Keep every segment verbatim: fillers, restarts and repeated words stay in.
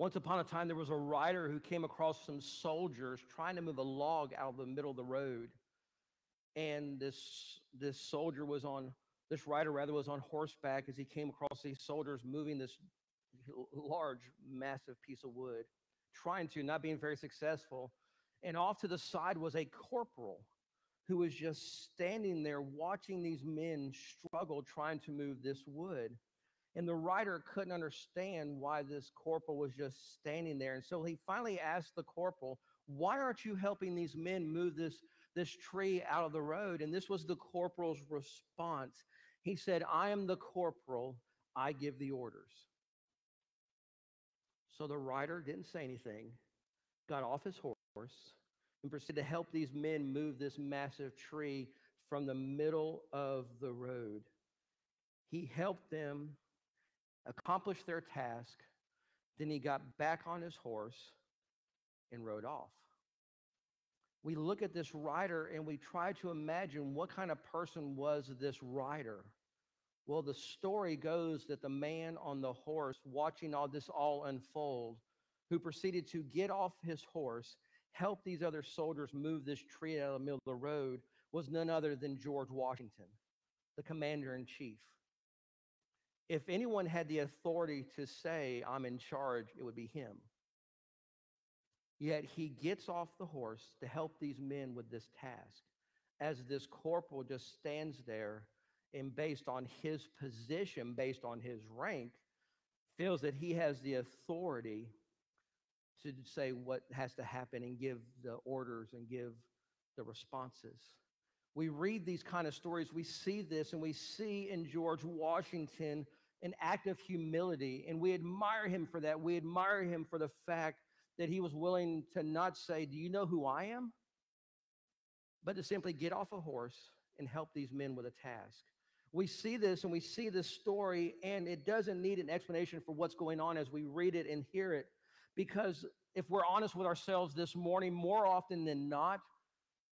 Once upon a time, there was a rider who came across some soldiers trying to move a log out of the middle of the road. And this this soldier was on, this rider rather was on horseback as he came across these soldiers moving this large, massive piece of wood, trying to, not being very successful. And off to the side was a corporal who was just standing there watching these men struggle trying to move this wood. And the rider couldn't understand why this corporal was just standing there. And so he finally asked the corporal, why aren't you helping these men move this, this tree out of the road? And this was the corporal's response. He said, I am the corporal. I give the orders. So the rider didn't say anything, got off his horse, and proceeded to help these men move this massive tree from the middle of the road. He helped them accomplish their task. Then he got back on his horse and rode off. We look at this rider and we try to imagine what kind of person was this rider. Well, the story goes that the man on the horse watching all this all unfold, who proceeded to get off his horse, help these other soldiers move this tree out of the middle of the road, was none other than George Washington, the commander in chief. If anyone had the authority to say, I'm in charge, it would be him. Yet he gets off the horse to help these men with this task, as this corporal just stands there and, based on his position, based on his rank, feels that he has the authority to say what has to happen and give the orders and give the responses. We read these kind of stories, we see this, and we see in George Washington an act of humility, and we admire him for that. We admire him for the fact that he was willing to not say, do you know who I am? But to simply get off a horse and help these men with a task. We see this and we see this story, and it doesn't need an explanation for what's going on as we read it and hear it. Because if we're honest with ourselves this morning, more often than not,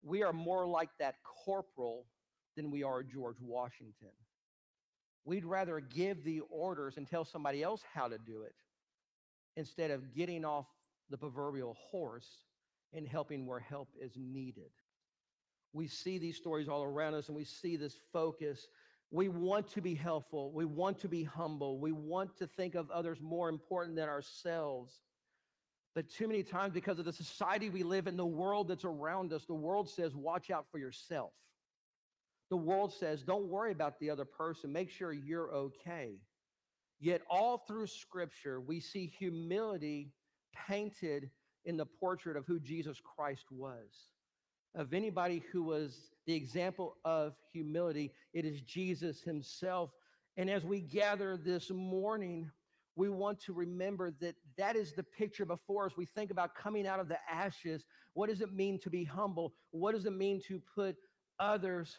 we are more like that corporal than we are George Washington. We'd rather give the orders and tell somebody else how to do it instead of getting off the proverbial horse and helping where help is needed. We see these stories all around us, and we see this focus. We want to be helpful. We want to be humble. We want to think of others more important than ourselves. But too many times, because of the society we live in, the world that's around us, the world says, watch out for yourself. The world says, don't worry about the other person. Make sure you're okay. Yet all through Scripture, we see humility painted in the portrait of who Jesus Christ was. Of anybody who was the example of humility, it is Jesus himself. And as we gather this morning, we want to remember that that is the picture before us. We think about coming out of the ashes. What does it mean to be humble? What does it mean to put others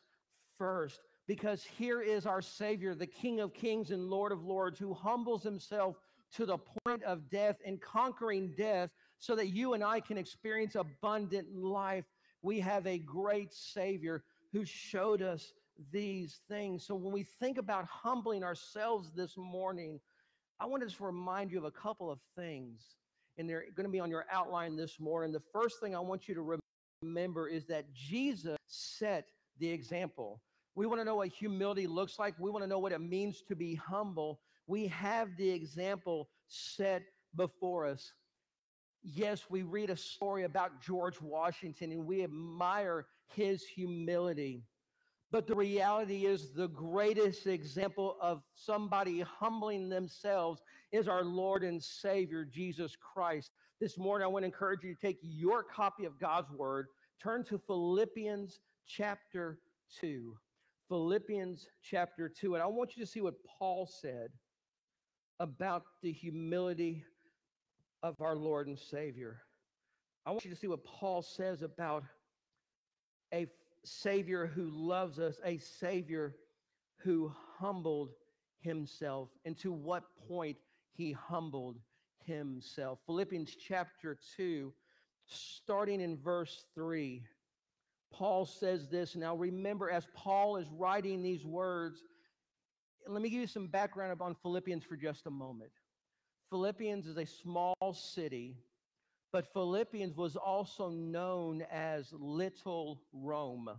first? Because here is our Savior, the King of Kings and Lord of Lords, who humbles himself to the point of death and conquering death so that you and I can experience abundant life. We have a great Savior who showed us these things. So when we think about humbling ourselves this morning, I want to just remind you of a couple of things, and they're going to be on your outline this morning. The first thing I want you to remember is that Jesus set the example. We want to know what humility looks like. We want to know what it means to be humble. We have the example set before us. Yes, we read a story about George Washington, and we admire his humility. But the reality is the greatest example of somebody humbling themselves is our Lord and Savior, Jesus Christ. This morning, I want to encourage you to take your copy of God's Word, turn to Philippians chapter two. Philippians chapter two. And I want you to see what Paul said about the humility of our Lord and Savior. I want you to see what Paul says about a Savior who loves us, a Savior who humbled himself, and to what point he humbled himself. Philippians chapter two, starting in verse three, Paul says this. Now remember, as Paul is writing these words, let me give you some background on Philippians for just a moment. Philippians is a small city, but Philippians was also known as Little Rome.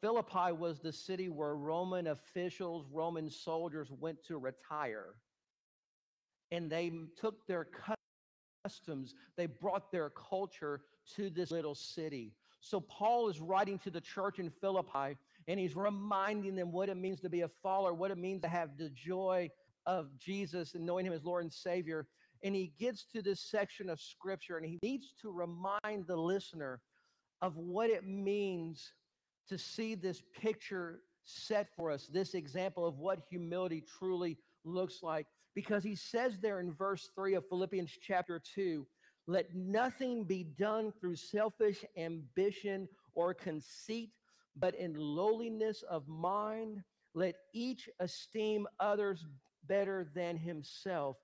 Philippi was the city where Roman officials, Roman soldiers went to retire. And they took their customs, they brought their culture to this little city. So Paul is writing to the church in Philippi, and he's reminding them what it means to be a follower, what it means to have the joy of Jesus and knowing him as Lord and Savior. And he gets to this section of Scripture, and he needs to remind the listener of what it means to see this picture set for us, this example of what humility truly looks like. Because he says there in verse three of Philippians chapter two, let nothing be done through selfish ambition or conceit, but in lowliness of mind, let each esteem others better than himself.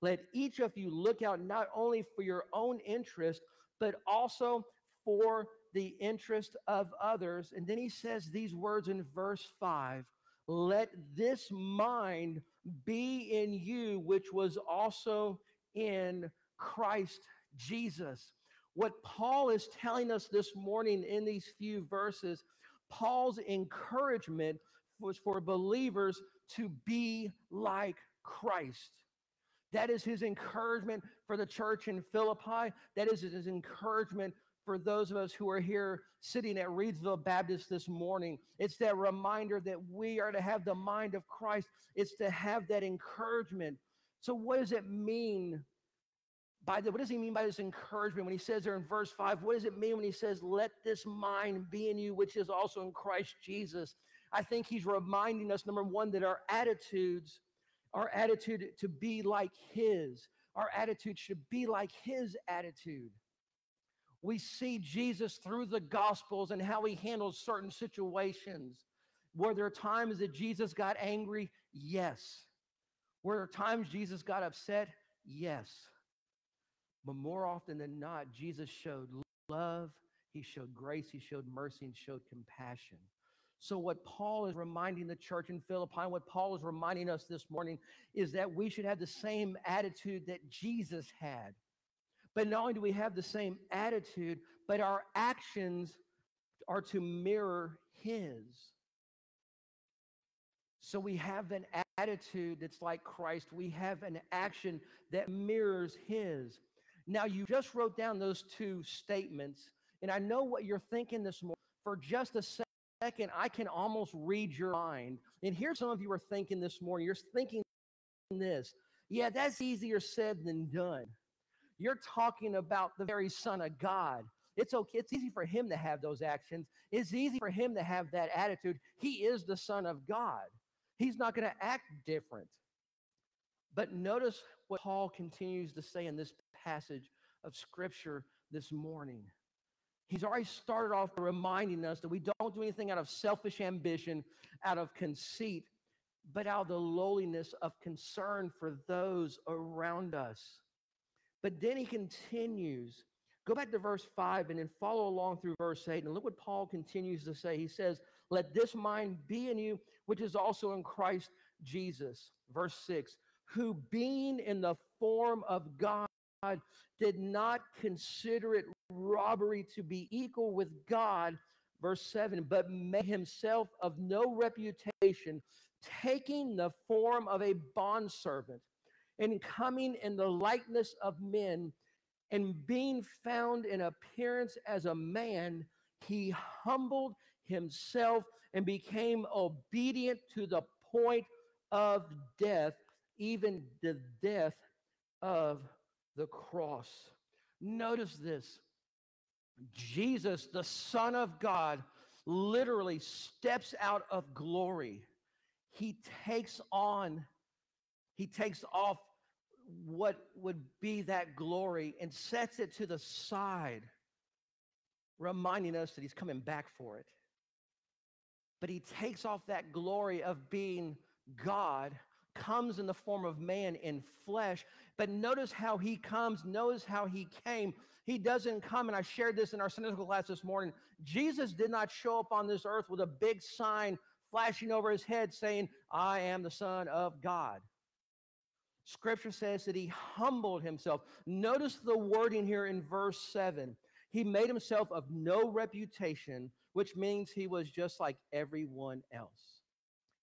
Let each of you look out not only for your own interest, but also for the interest of others. And then he says these words in verse five, let this mind be in you, which was also in Christ Jesus. What Paul is telling us this morning in these few verses, Paul's encouragement was for believers to be like Christ. That is his encouragement for the church in Philippi. That is his encouragement for those of us who are here sitting at Reedsville Baptist this morning. It's that reminder that we are to have the mind of Christ. It's to have that encouragement. So what does it mean by the, what does he mean by this encouragement when he says there in verse five, what does it mean when he says, let this mind be in you, which is also in Christ Jesus? I think he's reminding us, number one, that our attitudes, our attitude to be like his, our attitude should be like his attitude. We see Jesus through the Gospels and how he handles certain situations. Were there times that Jesus got angry? Yes. Were there times Jesus got upset? Yes. But more often than not, Jesus showed love, he showed grace, he showed mercy, and showed compassion. So what Paul is reminding the church in Philippi, what Paul is reminding us this morning, is that we should have the same attitude that Jesus had. But not only do we have the same attitude, but our actions are to mirror his. So we have an attitude that's like Christ. We have an action that mirrors his. Now, you just wrote down those two statements, and I know what you're thinking this morning. For just a second, I can almost read your mind. And here some of you are thinking this morning. You're thinking this. Yeah, that's easier said than done. You're talking about the very Son of God. It's okay. It's easy for him to have those actions. It's easy for him to have that attitude. He is the Son of God. He's not going to act different. But notice what Paul continues to say in this passage of Scripture this morning. He's already started off reminding us that we don't do anything out of selfish ambition, out of conceit, but out of the lowliness of concern for those around us. But then he continues. Go back to verse five and then follow along through verse eight. And look what Paul continues to say. He says, let this mind be in you, which is also in Christ Jesus. Verse six, who being in the form of God did not consider it robbery to be equal with God. Verse seven, but made himself of no reputation, taking the form of a bondservant, and coming in the likeness of men, and being found in appearance as a man, he humbled himself and became obedient to the point of death, even the death of the cross. Notice this. Jesus, the Son of God, literally steps out of glory. He takes on He takes off what would be that glory and sets it to the side, reminding us that he's coming back for it. But he takes off that glory of being God, comes in the form of man in flesh. But notice how he comes, notice how he came. He doesn't come, and I shared this in our Sunday school class this morning. Jesus did not show up on this earth with a big sign flashing over his head saying, I am the Son of God. Scripture says that he humbled himself. Notice the wording here in verse seven. He made himself of no reputation, which means he was just like everyone else.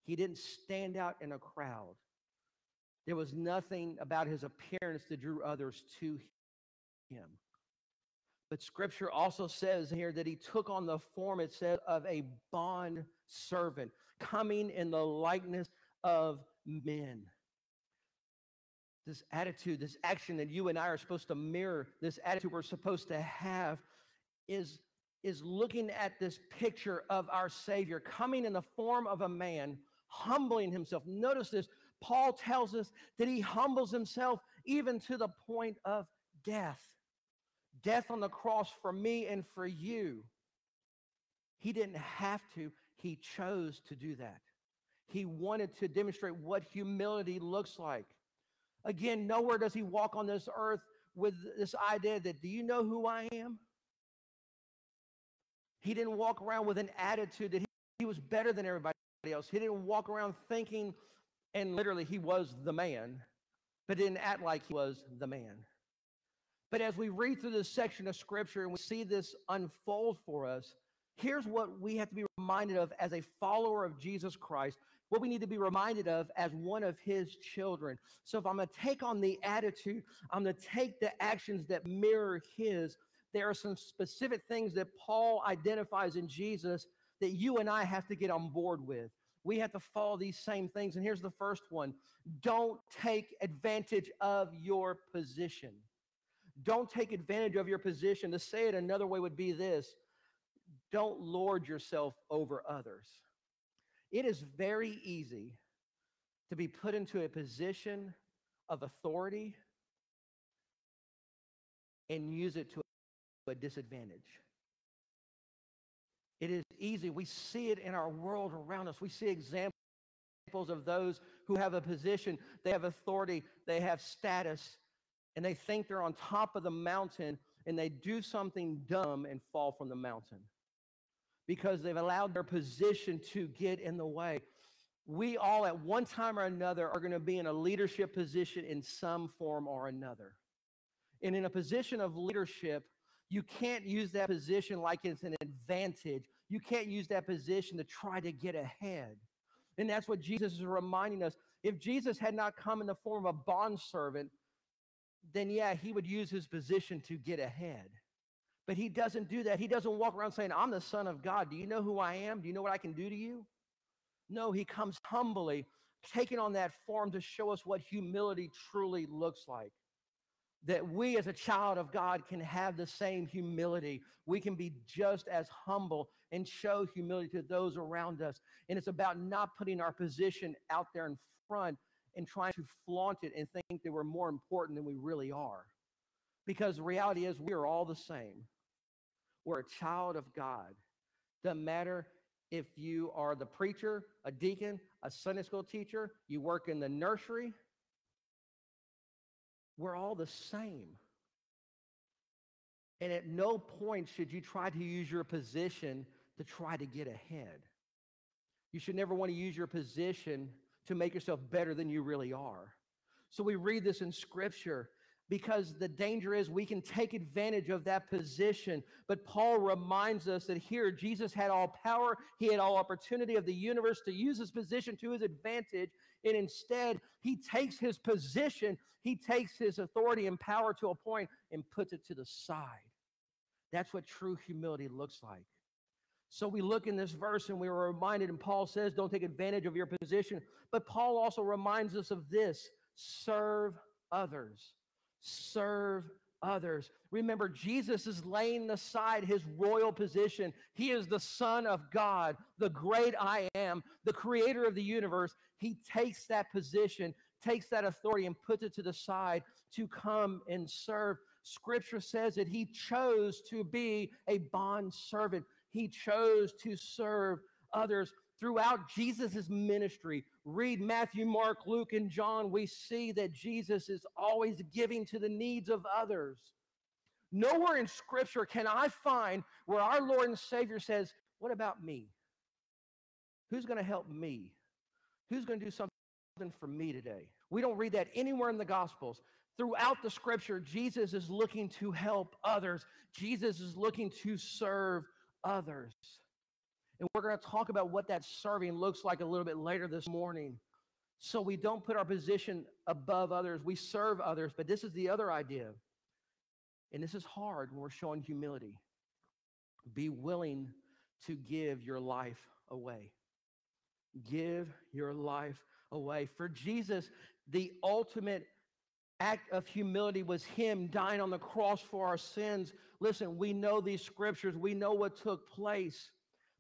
He didn't stand out in a crowd. There was nothing about his appearance that drew others to him. But Scripture also says here that he took on the form, it says, of a bond servant, coming in the likeness of men. This attitude, this action that you and I are supposed to mirror, this attitude we're supposed to have is, is looking at this picture of our Savior coming in the form of a man, humbling himself. Notice this. Paul tells us that he humbles himself even to the point of death. Death on the cross for me and for you. He didn't have to. He chose to do that. He wanted to demonstrate what humility looks like. Again, nowhere does he walk on this earth with this idea that, do you know who I am? He didn't walk around with an attitude that he, he was better than everybody else. He didn't walk around thinking, and literally he was the man, but didn't act like he was the man. But as we read through this section of Scripture and we see this unfold for us, here's what we have to be reminded of as a follower of Jesus Christ, what we need to be reminded of as one of his children. So if I'm going to take on the attitude, I'm going to take the actions that mirror his, there are some specific things that Paul identifies in Jesus that you and I have to get on board with. We have to follow these same things. And here's the first one. Don't take advantage of your position. Don't take advantage of your position. To say it another way would be this. Don't lord yourself over others. It is very easy to be put into a position of authority and use it to a disadvantage. It is easy. We see it in our world around us. We see examples of those who have a position, they have authority, they have status, and they think they're on top of the mountain, and they do something dumb and fall from the mountain, because they've allowed their position to get in the way. We all at one time or another are going to be in a leadership position in some form or another. And in a position of leadership, you can't use that position like it's an advantage. You can't use that position to try to get ahead. And that's what Jesus is reminding us. If Jesus had not come in the form of a bondservant, then yeah, he would use his position to get ahead. But he doesn't do that. He doesn't walk around saying, I'm the Son of God. Do you know who I am? Do you know what I can do to you? No, he comes humbly, taking on that form to show us what humility truly looks like. That we as a child of God can have the same humility. We can be just as humble and show humility to those around us. And it's about not putting our position out there in front and trying to flaunt it and think that we're more important than we really are. Because the reality is we are all the same. We're a child of God. Doesn't matter if you are the preacher, a deacon, a Sunday school teacher, you work in the nursery. We're all the same. And at no point should you try to use your position to try to get ahead. You should never want to use your position to make yourself better than you really are. So we read this in Scripture, because the danger is we can take advantage of that position. But Paul reminds us that here Jesus had all power. He had all opportunity of the universe to use his position to his advantage. And instead, he takes his position, he takes his authority and power to a point and puts it to the side. That's what true humility looks like. So we look in this verse and we were reminded, and Paul says, don't take advantage of your position. But Paul also reminds us of this, serve others. Serve others. Remember, Jesus is laying aside his royal position. He is the Son of God, the great I am, the creator of the universe. He takes that position, takes that authority, and puts it to the side to come and serve. Scripture says that he chose to be a bondservant. He chose to serve others. Throughout Jesus' ministry, read Matthew, Mark, Luke, and John, we see that Jesus is always giving to the needs of others. Nowhere in Scripture can I find where our Lord and Savior says, what about me? Who's going to help me? Who's going to do something something for me today. We don't read that anywhere in the Gospels. Throughout the Scripture, Jesus is looking to help others. Jesus is looking to serve others. And we're going to talk about what that serving looks like a little bit later this morning. So we don't put our position above others. We serve others. But this is the other idea. And this is hard when we're showing humility. Be willing to give your life away. Give your life away. For Jesus, the ultimate act of humility was him dying on the cross for our sins. Listen, we know these scriptures. We know what took place.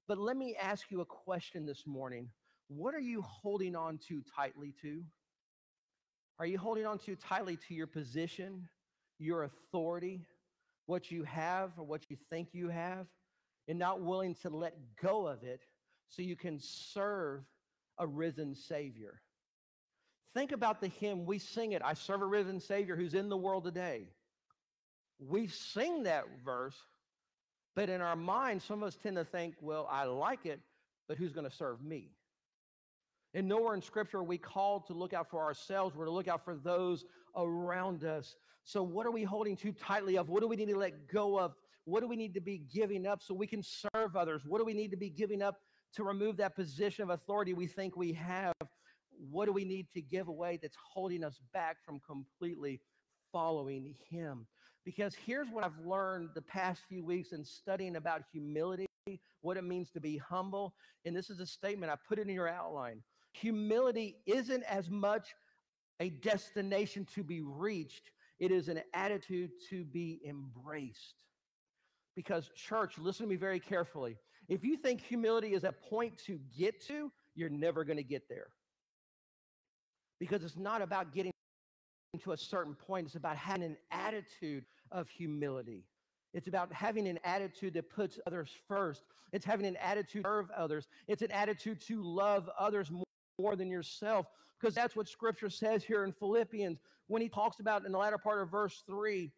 But let me ask you a question this morning. What are you holding on to tightly to? Are you holding on too tightly to your position, your authority, what you have or what you think you have, and not willing to let go of it so you can serve a risen Savior? Think about the hymn, we sing it, I serve a risen Savior who's in the world today. We sing that verse, but in our mind, some of us tend to think, well, I like it, but who's going to serve me? And nowhere in Scripture are we called to look out for ourselves, we're to look out for those around us. So what are we holding too tightly of? What do we need to let go of? What do we need to be giving up so we can serve others? What do we need to be giving up to remove that position of authority we think we have? What do we need to give away that's holding us back from completely following him? Because here's what I've learned the past few weeks in studying about humility, what it means to be humble. And this is a statement, I put it in your outline. Humility isn't as much a destination to be reached. It is an attitude to be embraced. Because church, listen to me very carefully. If you think humility is a point to get to, you're never going to get there. Because it's not about getting to a certain point. It's about having an attitude of humility. It's about having an attitude that puts others first. It's having an attitude to serve others. It's an attitude to love others more, more than yourself. Because that's what Scripture says here in Philippians when he talks about in the latter part of verse three.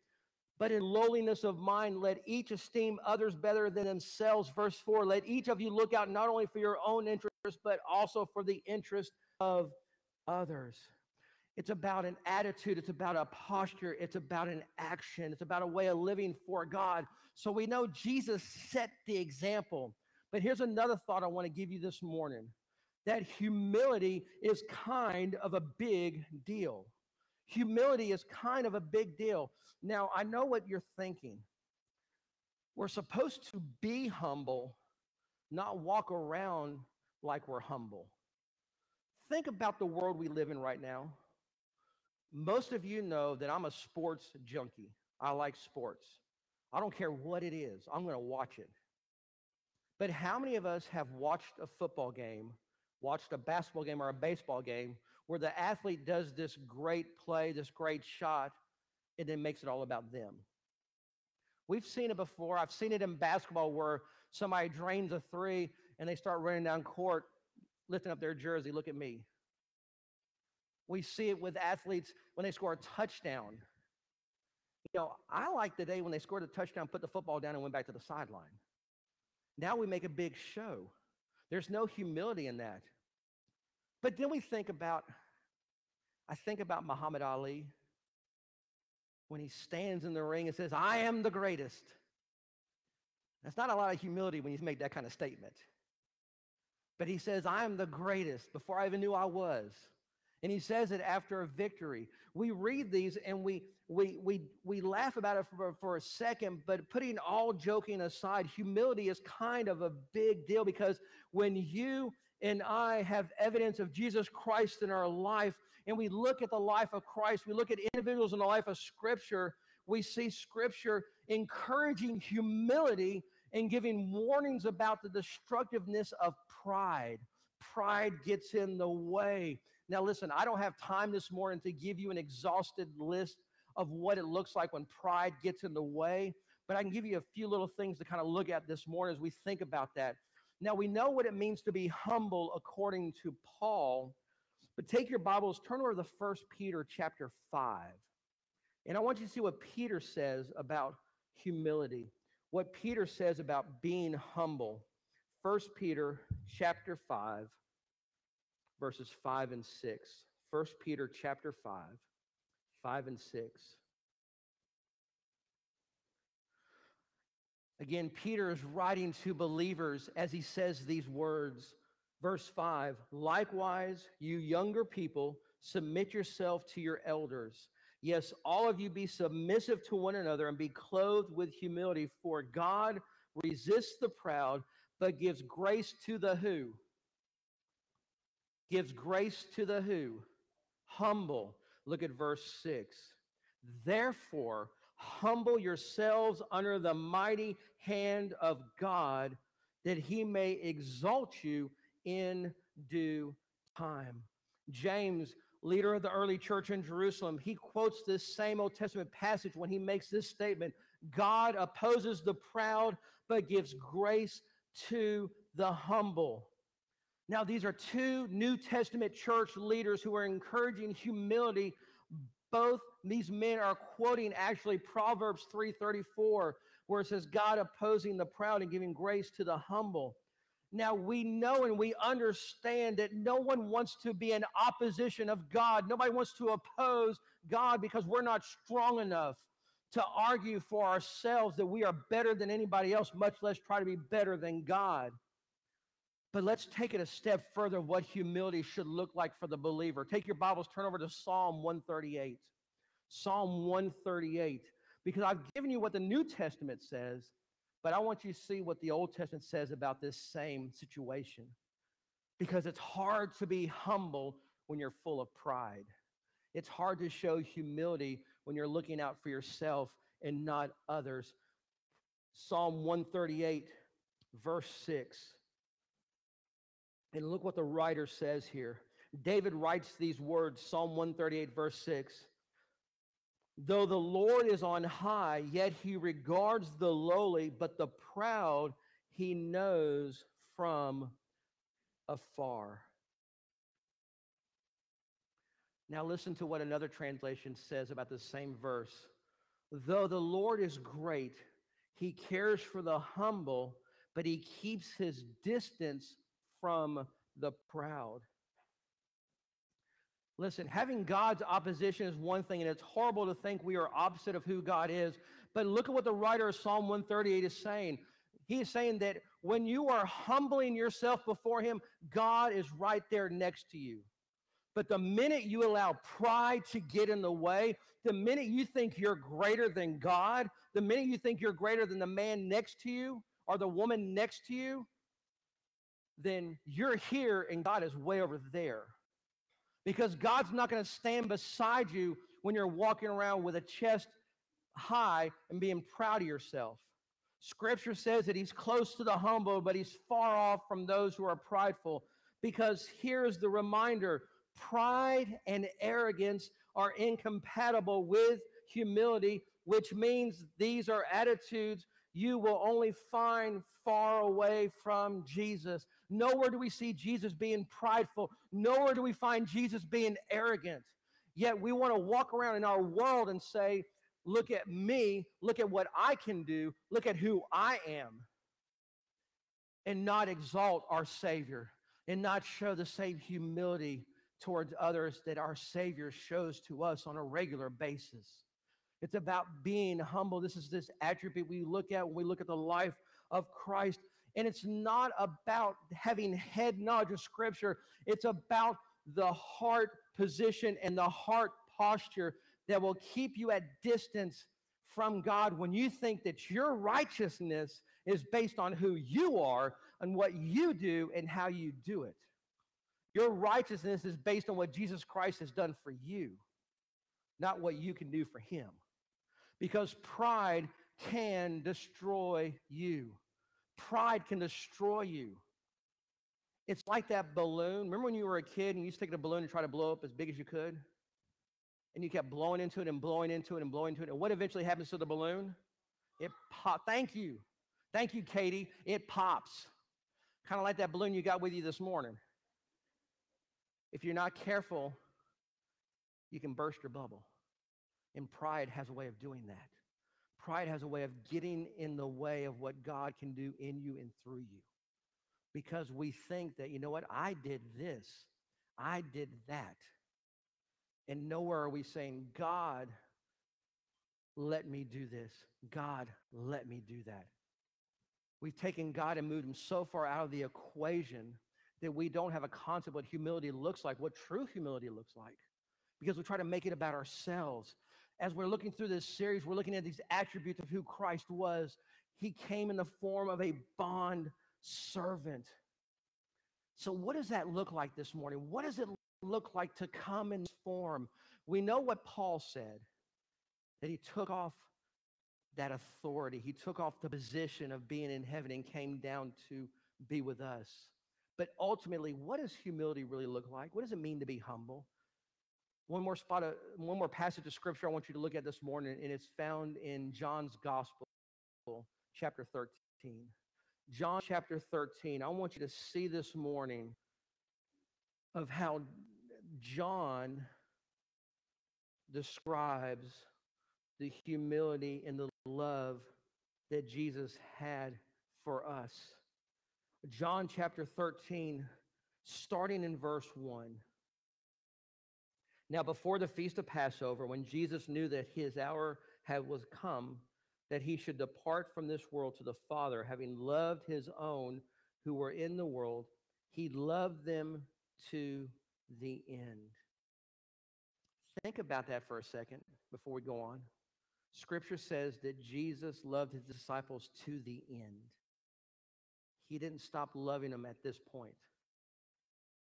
But in lowliness of mind, let each esteem others better than themselves. Verse four, let each of you look out not only for your own interest, but also for the interest of others. It's about an attitude. It's about a posture. It's about an action. It's about a way of living for God. So we know Jesus set the example. But here's another thought I want to give you this morning, that humility is kind of a big deal. Humility is kind of a big deal. Now, I know what you're thinking. We're supposed to be humble, not walk around like we're humble. Think about the world we live in right now. Most of you know that I'm a sports junkie. I like sports. I don't care what it is. I'm going to watch it. But how many of us have watched a football game, watched a basketball game or a baseball game where the athlete does this great play, this great shot, and then makes it all about them? We've seen it before. I've seen it in basketball where somebody drains a three and they start running down court, lifting up their jersey, look at me. We see it with athletes when they score a touchdown. You know, I like the day when they scored a touchdown, put the football down, and went back to the sideline. Now we make a big show. There's no humility in that. But then we think about, I think about Muhammad Ali when he stands in the ring and says, I am the greatest. That's not a lot of humility when you make that kind of statement. But he says, I am the greatest, before I even knew I was. And he says it after a victory. We read these and we we we we laugh about it for, for a second, but putting all joking aside, humility is kind of a big deal, because when you and I have evidence of Jesus Christ in our life, and we look at the life of Christ, we look at individuals in the life of Scripture, we see Scripture encouraging humility and giving warnings about the destructiveness of pride. Pride gets in the way. Now, listen, I don't have time this morning to give you an exhausted list of what it looks like when pride gets in the way, but I can give you a few little things to kind of look at this morning as we think about that. Now, we know what it means to be humble according to Paul, but take your Bibles, turn over to First Peter chapter five, and I want you to see what Peter says about humility, what Peter says about being humble. First Peter chapter five, verses five and six. First Peter chapter five, five and six. Again, Peter is writing to believers as he says these words. Verse five, likewise, you younger people, submit yourself to your elders. Yes, all of you be submissive to one another and be clothed with humility, for God resists the proud, but gives grace to the who? Gives grace to the who? Humble. Look at verse six. Therefore, humble yourselves under the mighty hand of God, that he may exalt you in due time. James, leader of the early church in Jerusalem, he quotes this same Old Testament passage when he makes this statement, God opposes the proud, but gives grace to the humble. Now, these are two New Testament church leaders who are encouraging humility. Both these men are quoting actually Proverbs three thirty-four, where it says, God opposing the proud and giving grace to the humble. Now, we know and we understand that no one wants to be in opposition of God. Nobody wants to oppose God because we're not strong enough to argue for ourselves that we are better than anybody else, much less try to be better than God. But let's take it a step further of what humility should look like for the believer. Take your Bibles, turn over to Psalm one thirty-eight. Psalm one thirty-eight. Because I've given you what the New Testament says, but I want you to see what the Old Testament says about this same situation. Because it's hard to be humble when you're full of pride. It's hard to show humility when you're looking out for yourself and not others. Psalm one thirty-eight, verse six. And look what the writer says here. David writes these words, Psalm one thirty-eight, verse six. Though the Lord is on high, yet he regards the lowly, but the proud he knows from afar. Now listen to what another translation says about the same verse. Though the Lord is great, he cares for the humble, but he keeps his distance from the proud. Listen, having God's opposition is one thing, and it's horrible to think we are opposite of who God is. But look at what the writer of Psalm one thirty-eight is saying. He is saying that when you are humbling yourself before him, God is right there next to you. But the minute you allow pride to get in the way, the minute you think you're greater than God, the minute you think you're greater than the man next to you or the woman next to you, then you're here and God is way over there. Because God's not going to stand beside you when you're walking around with a chest high and being proud of yourself. Scripture says that he's close to the humble, but he's far off from those who are prideful. Because here's the reminder, pride and arrogance are incompatible with humility, which means these are attitudes you will only find far away from Jesus. Nowhere do we see Jesus being prideful. Nowhere do we find Jesus being arrogant. Yet we want to walk around in our world and say, look at me, look at what I can do, look at who I am, and not exalt our Savior and not show the same humility towards others that our Savior shows to us on a regular basis. It's about being humble. This is this attribute we look at when we look at the life of Christ. And it's not about having head knowledge of Scripture. It's about the heart position and the heart posture that will keep you at distance from God when you think that your righteousness is based on who you are and what you do and how you do it. Your righteousness is based on what Jesus Christ has done for you, not what you can do for him. Because pride can destroy you. Pride can destroy you. It's like that balloon. Remember when you were a kid and you used to take a balloon and try to blow up as big as you could? And you kept blowing into it and blowing into it and blowing into it. And what eventually happens to the balloon? It pops. Thank you. Thank you, Katie. It pops. Kind of like that balloon you got with you this morning. If you're not careful, you can burst your bubble. And pride has a way of doing that. Pride has a way of getting in the way of what God can do in you and through you. Because we think that, you know what, I did this. I did that. And nowhere are we saying, God, let me do this. God, let me do that. We've taken God and moved him so far out of the equation that we don't have a concept of what humility looks like, what true humility looks like, because we try to make it about ourselves. As we're looking through this series, we're looking at these attributes of who Christ was. He came in the form of a bond servant. So what does that look like this morning? What does it look like to come in form? We know what Paul said, that he took off that authority. He took off the position of being in heaven and came down to be with us. But ultimately, what does humility really look like? What does it mean to be humble? One more spot, of, one more passage of scripture I want you to look at this morning, and it's found in John's Gospel, chapter thirteen. John chapter thirteen, I want you to see this morning of how John describes the humility and the love that Jesus had for us. John chapter thirteen, starting in verse one. Now, before the feast of Passover, when Jesus knew that his hour had was come, that he should depart from this world to the Father, having loved his own who were in the world, he loved them to the end. Think about that for a second before we go on. Scripture says that Jesus loved his disciples to the end. He didn't stop loving them at this point.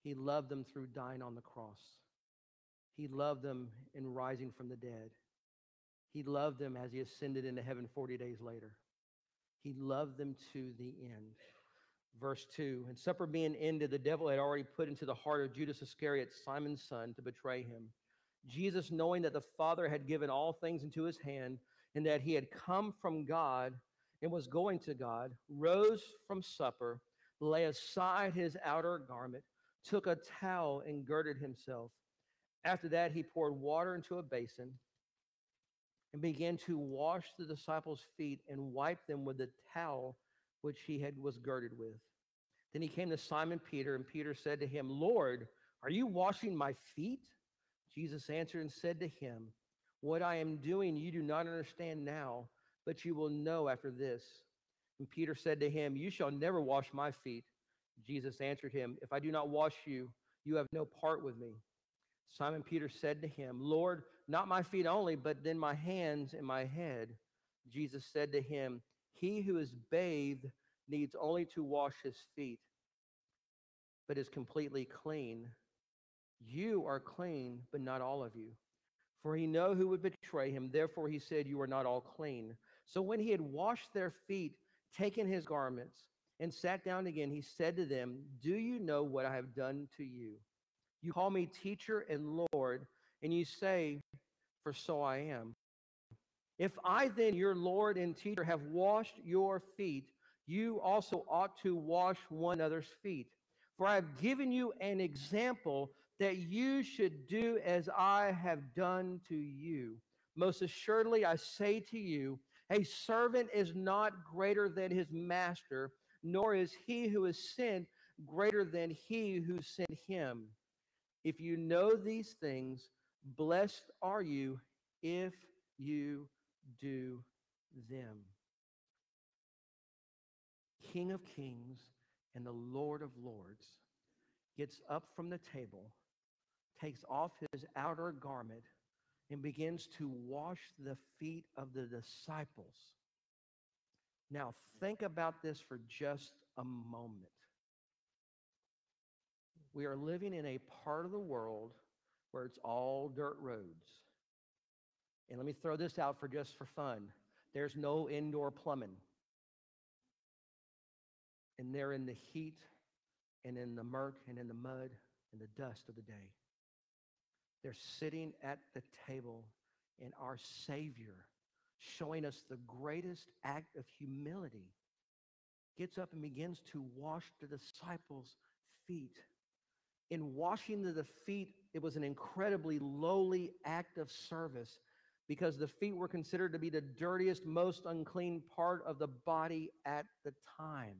He loved them through dying on the cross. He loved them in rising from the dead. He loved them as he ascended into heaven forty days later. He loved them to the end. Verse two, and supper being ended, the devil had already put into the heart of Judas Iscariot, Simon's son, to betray him. Jesus, knowing that the Father had given all things into his hand, and that he had come from God and was going to God, rose from supper, lay aside his outer garment, took a towel and girded himself. After that, he poured water into a basin and began to wash the disciples' feet and wipe them with the towel which he had was girded with. Then he came to Simon Peter, and Peter said to him, Lord, are you washing my feet? Jesus answered and said to him, what I am doing you do not understand now, but you will know after this. And Peter said to him, you shall never wash my feet. Jesus answered him, if I do not wash you, you have no part with me. Simon Peter said to him, Lord, not my feet only, but then my hands and my head. Jesus said to him, he who is bathed needs only to wash his feet, but is completely clean. You are clean, but not all of you. For he knew who would betray him. Therefore he said, you are not all clean. So when he had washed their feet, taken his garments, and sat down again, he said to them, do you know what I have done to you? You call me teacher and Lord, and you say, for so I am. If I then, your Lord and teacher, have washed your feet, you also ought to wash one another's feet. For I have given you an example that you should do as I have done to you. Most assuredly, I say to you, a servant is not greater than his master, nor is he who is sent greater than he who sent him. If you know these things, blessed are you if you do them. King of kings and the Lord of lords gets up from the table, takes off his outer garment, and begins to wash the feet of the disciples. Now, think about this for just a moment. We are living in a part of the world where it's all dirt roads. And let me throw this out for just for fun. There's no indoor plumbing. And they're in the heat and in the murk and in the mud and the dust of the day. They're sitting at the table, and our Savior, showing us the greatest act of humility, gets up and begins to wash the disciples' feet. In washing the feet, it was an incredibly lowly act of service, because the feet were considered to be the dirtiest, most unclean part of the body at the time.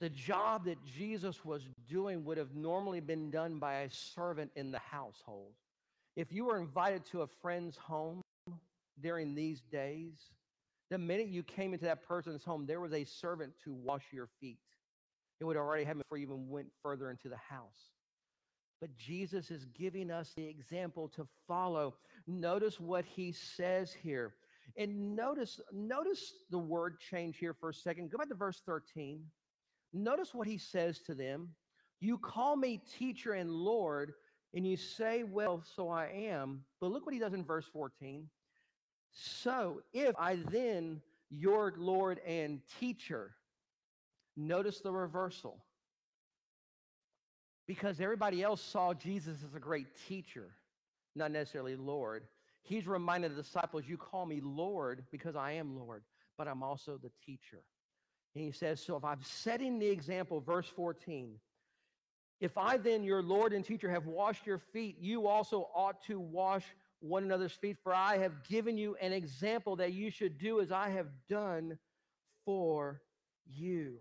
The job that Jesus was doing would have normally been done by a servant in the household. If you were invited to a friend's home during these days, the minute you came into that person's home, there was a servant to wash your feet. It would already happen before you even went further into the house. But Jesus is giving us the example to follow. Notice what he says here. And notice, notice the word change here for a second. Go back to verse thirteen. Notice what he says to them. You call me teacher and Lord, and you say, well, so I am. But look what he does in verse fourteen. So if I then, your Lord and teacher, notice the reversal. Because everybody else saw Jesus as a great teacher, not necessarily Lord. He's reminded the disciples, you call me Lord because I am Lord, but I'm also the teacher. And he says, so if I'm setting the example, verse fourteen, if I then, your Lord and teacher, have washed your feet, you also ought to wash one another's feet, for I have given you an example that you should do as I have done for you.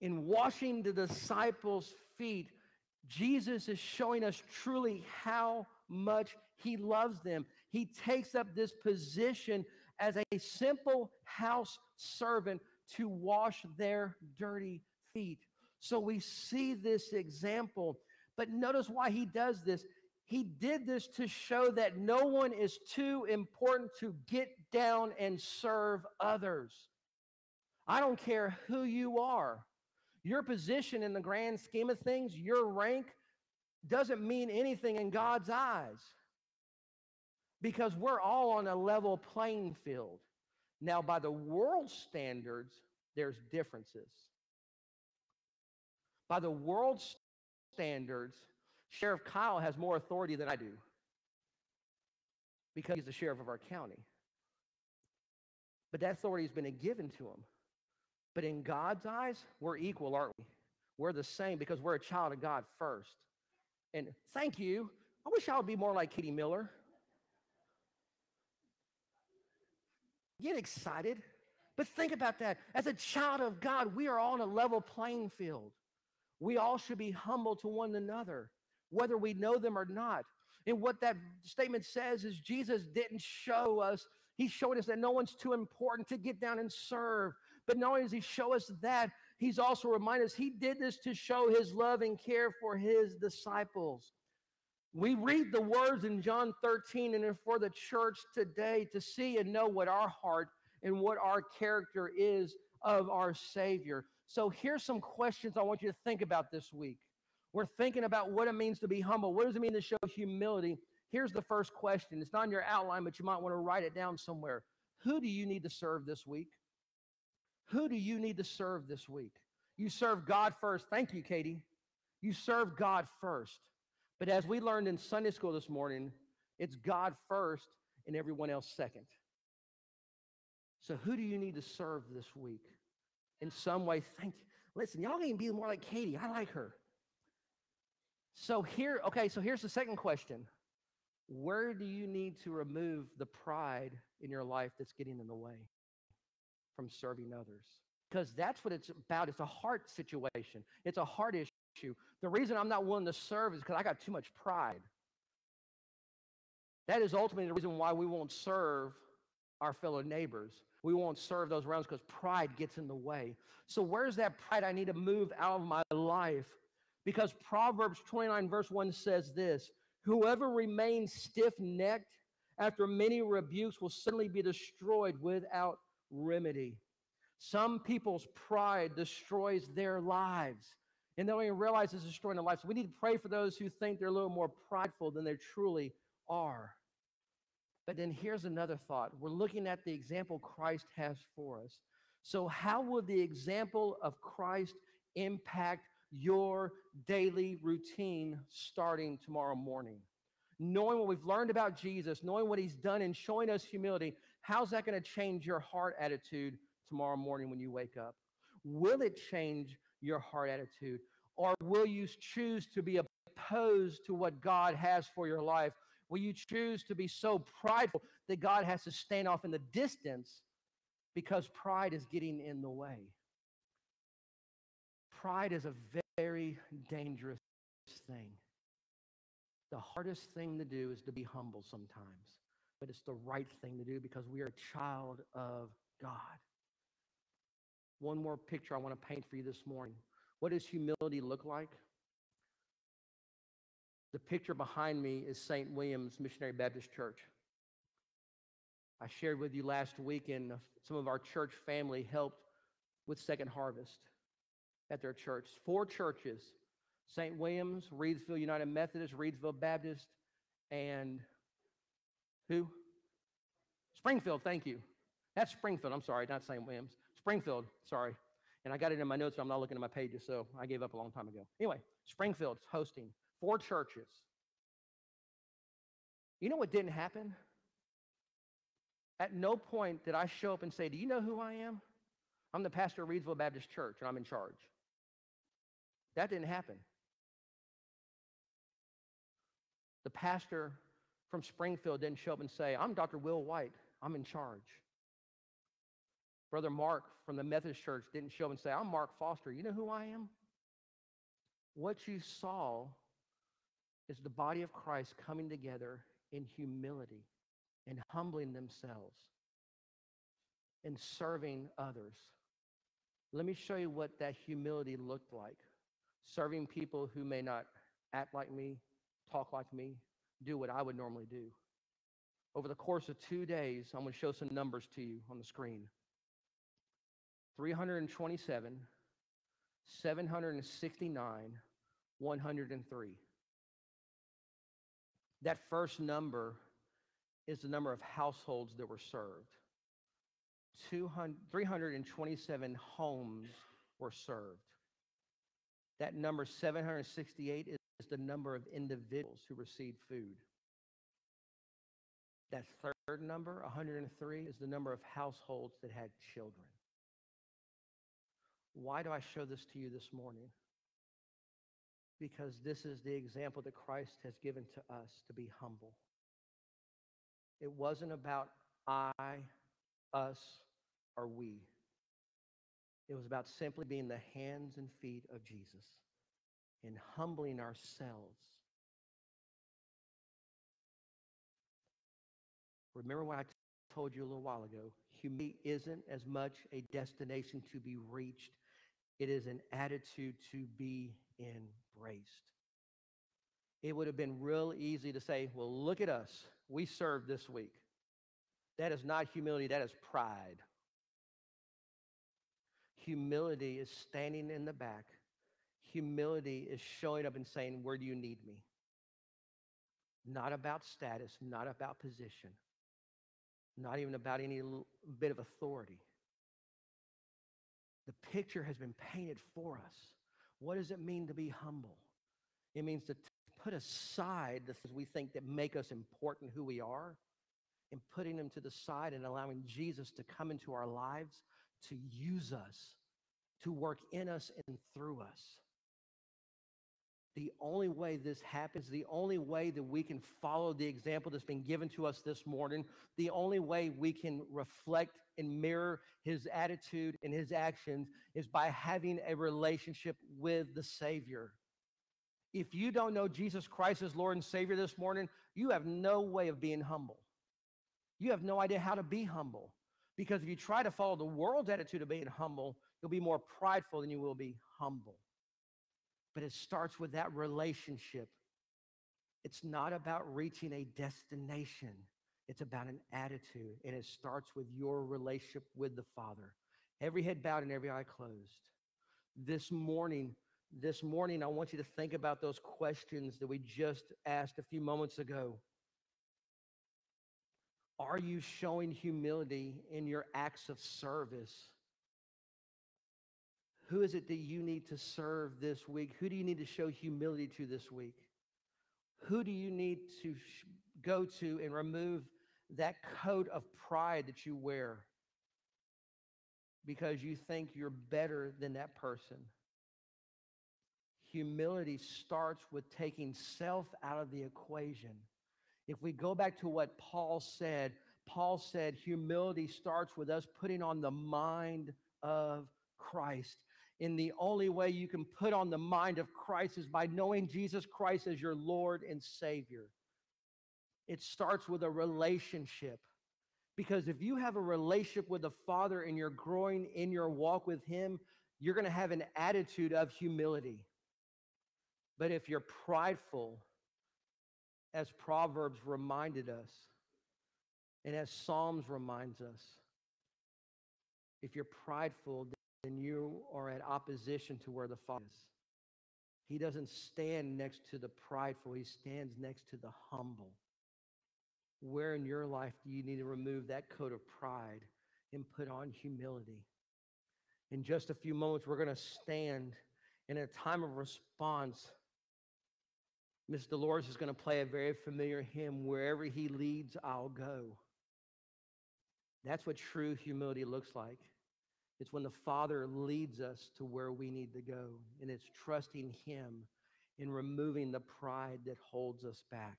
In washing the disciples' feet, Jesus is showing us truly how much he loves them. He takes up this position as a simple house servant to wash their dirty feet. So we see this example, but notice why he does this. He did this to show that no one is too important to get down and serve others. I don't care who you are. Your position in the grand scheme of things, your rank, doesn't mean anything in God's eyes, because we're all on a level playing field. Now, by the world's standards, there's differences. By the world's standards, Sheriff Kyle has more authority than I do because he's the sheriff of our county. But that authority has been given to him. But in God's eyes, we're equal, aren't we? We're the same because we're a child of God first. And thank you. I wish I would be more like Kitty Miller. Get excited. But think about that. As a child of God, we are all on a level playing field. We all should be humble to one another, whether we know them or not. And what that statement says is Jesus didn't show us. He showed us that no one's too important to get down and serve. But not only does he show us that, he's also reminded us he did this to show his love and care for his disciples. We read the words in John thirteen and for the church today to see and know what our heart and what our character is of our Savior. So here's some questions I want you to think about this week. We're thinking about what it means to be humble. What does it mean to show humility? Here's the first question. It's not in your outline, but you might want to write it down somewhere. Who do you need to serve this week? Who do you need to serve this week? You serve God first. Thank you, Katie. You serve God first. But as we learned in Sunday school this morning, it's God first and everyone else second. So who do you need to serve this week? In some way, thank you. Listen, y'all can be more like Katie. I like her. So here, okay, so here's the second question. Where do you need to remove the pride in your life that's getting in the way from serving others? Because that's what it's about. It's a heart situation. It's a heart issue. The reason I'm not willing to serve is because I got too much pride. That is ultimately the reason why we won't serve our fellow neighbors. We won't serve those around us because pride gets in the way. So where's that pride I need to move out of my life? Because Proverbs twenty-nine verse one says this, whoever remains stiff-necked after many rebukes will suddenly be destroyed without remedy. Some people's pride destroys their lives, and they don't even realize it's destroying their lives. So we need to pray for those who think they're a little more prideful than they truly are. But then here's another thought. We're looking at the example Christ has for us. So how will the example of Christ impact your daily routine starting tomorrow morning? Knowing what we've learned about Jesus, knowing what he's done and showing us humility, how's that going to change your heart attitude tomorrow morning when you wake up? Will it change your heart attitude? Or will you choose to be opposed to what God has for your life? Will you choose to be so prideful that God has to stand off in the distance because pride is getting in the way? Pride is a very dangerous thing. The hardest thing to do is to be humble sometimes, but it's the right thing to do because we are a child of God. One more picture I want to paint for you this morning. What does humility look like? The picture behind me is Saint William's Missionary Baptist Church. I shared with you last weekend, some of our church family helped with Second Harvest at their church. Four churches, Saint William's, Reedsville United Methodist, Reedsville Baptist, and who? Springfield, thank you. That's Springfield, I'm sorry, not Saint William's. Springfield, sorry. And I got it in my notes, so I'm not looking at my pages, so I gave up a long time ago. Anyway, Springfield's hosting four churches. You know what didn't happen? At no point did I show up and say, do you know who I am? I'm the pastor of Reedsville Baptist Church, and I'm in charge. That didn't happen. The pastor from Springfield didn't show up and say, I'm Doctor Will White, I'm in charge. Brother Mark from the Methodist Church didn't show up and say, I'm Mark Foster, you know who I am? What you saw is the body of Christ coming together in humility and humbling themselves and serving others. Let me show you what that humility looked like. Serving people who may not act like me, talk like me, do what I would normally do. Over the course of two days, I'm going to show some numbers to you on the screen. three hundred twenty-seven, seven hundred sixty-nine, one hundred three. That first number is the number of households that were served. three hundred twenty-seven homes were served. That number seven hundred sixty-eight is the number of individuals who received food. That third number, one hundred three, is the number of households that had children. Why do I show this to you this morning? Because this is the example that Christ has given to us to be humble. It wasn't about I, us, or we. It was about simply being the hands and feet of Jesus and humbling ourselves. Remember what I t- told you a little while ago. Humility isn't as much a destination to be reached. It is an attitude to be embraced. It would have been real easy to say, well, look at us. We served this week. That is not humility. That is pride. Humility is standing in the back. Humility is showing up and saying, where do you need me? Not about status, not about position, not even about any bit of authority. The picture has been painted for us. What does it mean to be humble? It means to t- put aside the things we think that make us important, who we are, and putting them to the side and allowing Jesus to come into our lives, to use us, to work in us and through us. The only way this happens, the only way that we can follow the example that's been given to us this morning, the only way we can reflect and mirror his attitude and his actions is by having a relationship with the Savior. If you don't know Jesus Christ as Lord and Savior this morning, you have no way of being humble. You have no idea how to be humble, because if you try to follow the world's attitude of being humble, you'll be more prideful than you will be humble. But it starts with that relationship. It's not about reaching a destination. It's about an attitude, and it starts with your relationship with the Father. Every head bowed and every eye closed. This morning, This morning, I want you to think about those questions that we just asked a few moments ago. Are you showing humility in your acts of service? Who is it that you need to serve this week? Who do you need to show humility to this week? Who do you need to sh- go to and remove that coat of pride that you wear because you think you're better than that person? Humility starts with taking self out of the equation. If we go back to what Paul said, Paul said humility starts with us putting on the mind of Christ. And the only way you can put on the mind of Christ is by knowing Jesus Christ as your Lord and Savior. It starts with a relationship. Because if you have a relationship with the Father and you're growing in your walk with Him, you're going to have an attitude of humility. But if you're prideful, as Proverbs reminded us, and as Psalms reminds us, if you're prideful, then you are at opposition to where the Father is. He doesn't stand next to the prideful. He stands next to the humble. Where in your life do you need to remove that coat of pride and put on humility? In just a few moments, we're going to stand in a time of response. Miss Dolores is going to play a very familiar hymn, "Wherever He Leads, I'll Go." That's what true humility looks like. It's when the Father leads us to where we need to go, and it's trusting Him and removing the pride that holds us back.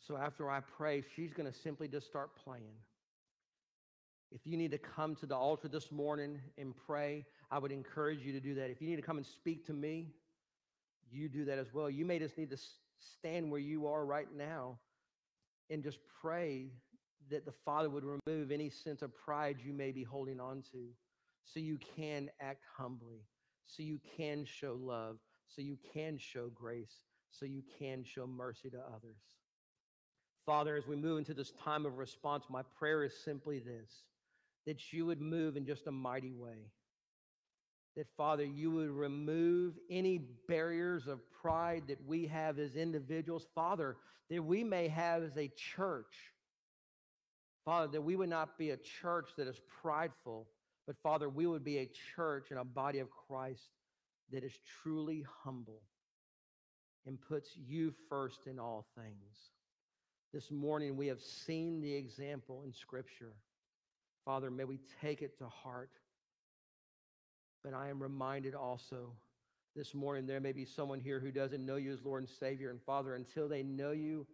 So after I pray, she's going to simply just start playing. If you need to come to the altar this morning and pray, I would encourage you to do that. If you need to come and speak to me, you do that as well. You may just need to stand where you are right now and just pray that the Father would remove any sense of pride you may be holding on to, so you can act humbly, so you can show love, so you can show grace, so you can show mercy to others. Father, as we move into this time of response, my prayer is simply this, that you would move in just a mighty way. That, Father, you would remove any barriers of pride that we have as individuals, Father, that we may have as a church. Father, that we would not be a church that is prideful, but, Father, we would be a church and a body of Christ that is truly humble and puts you first in all things. This morning, we have seen the example in Scripture. Father, may we take it to heart. But I am reminded also this morning, there may be someone here who doesn't know you as Lord and Savior. And Father, until they know you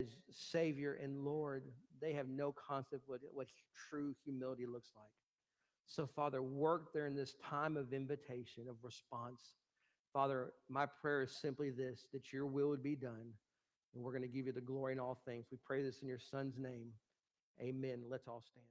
as Savior and Lord, they have no concept what, what true humility looks like. So, Father, work during this time of invitation, of response. Father, my prayer is simply this, that your will would be done. And we're going to give you the glory in all things. We pray this in your Son's name. Amen. Let's all stand.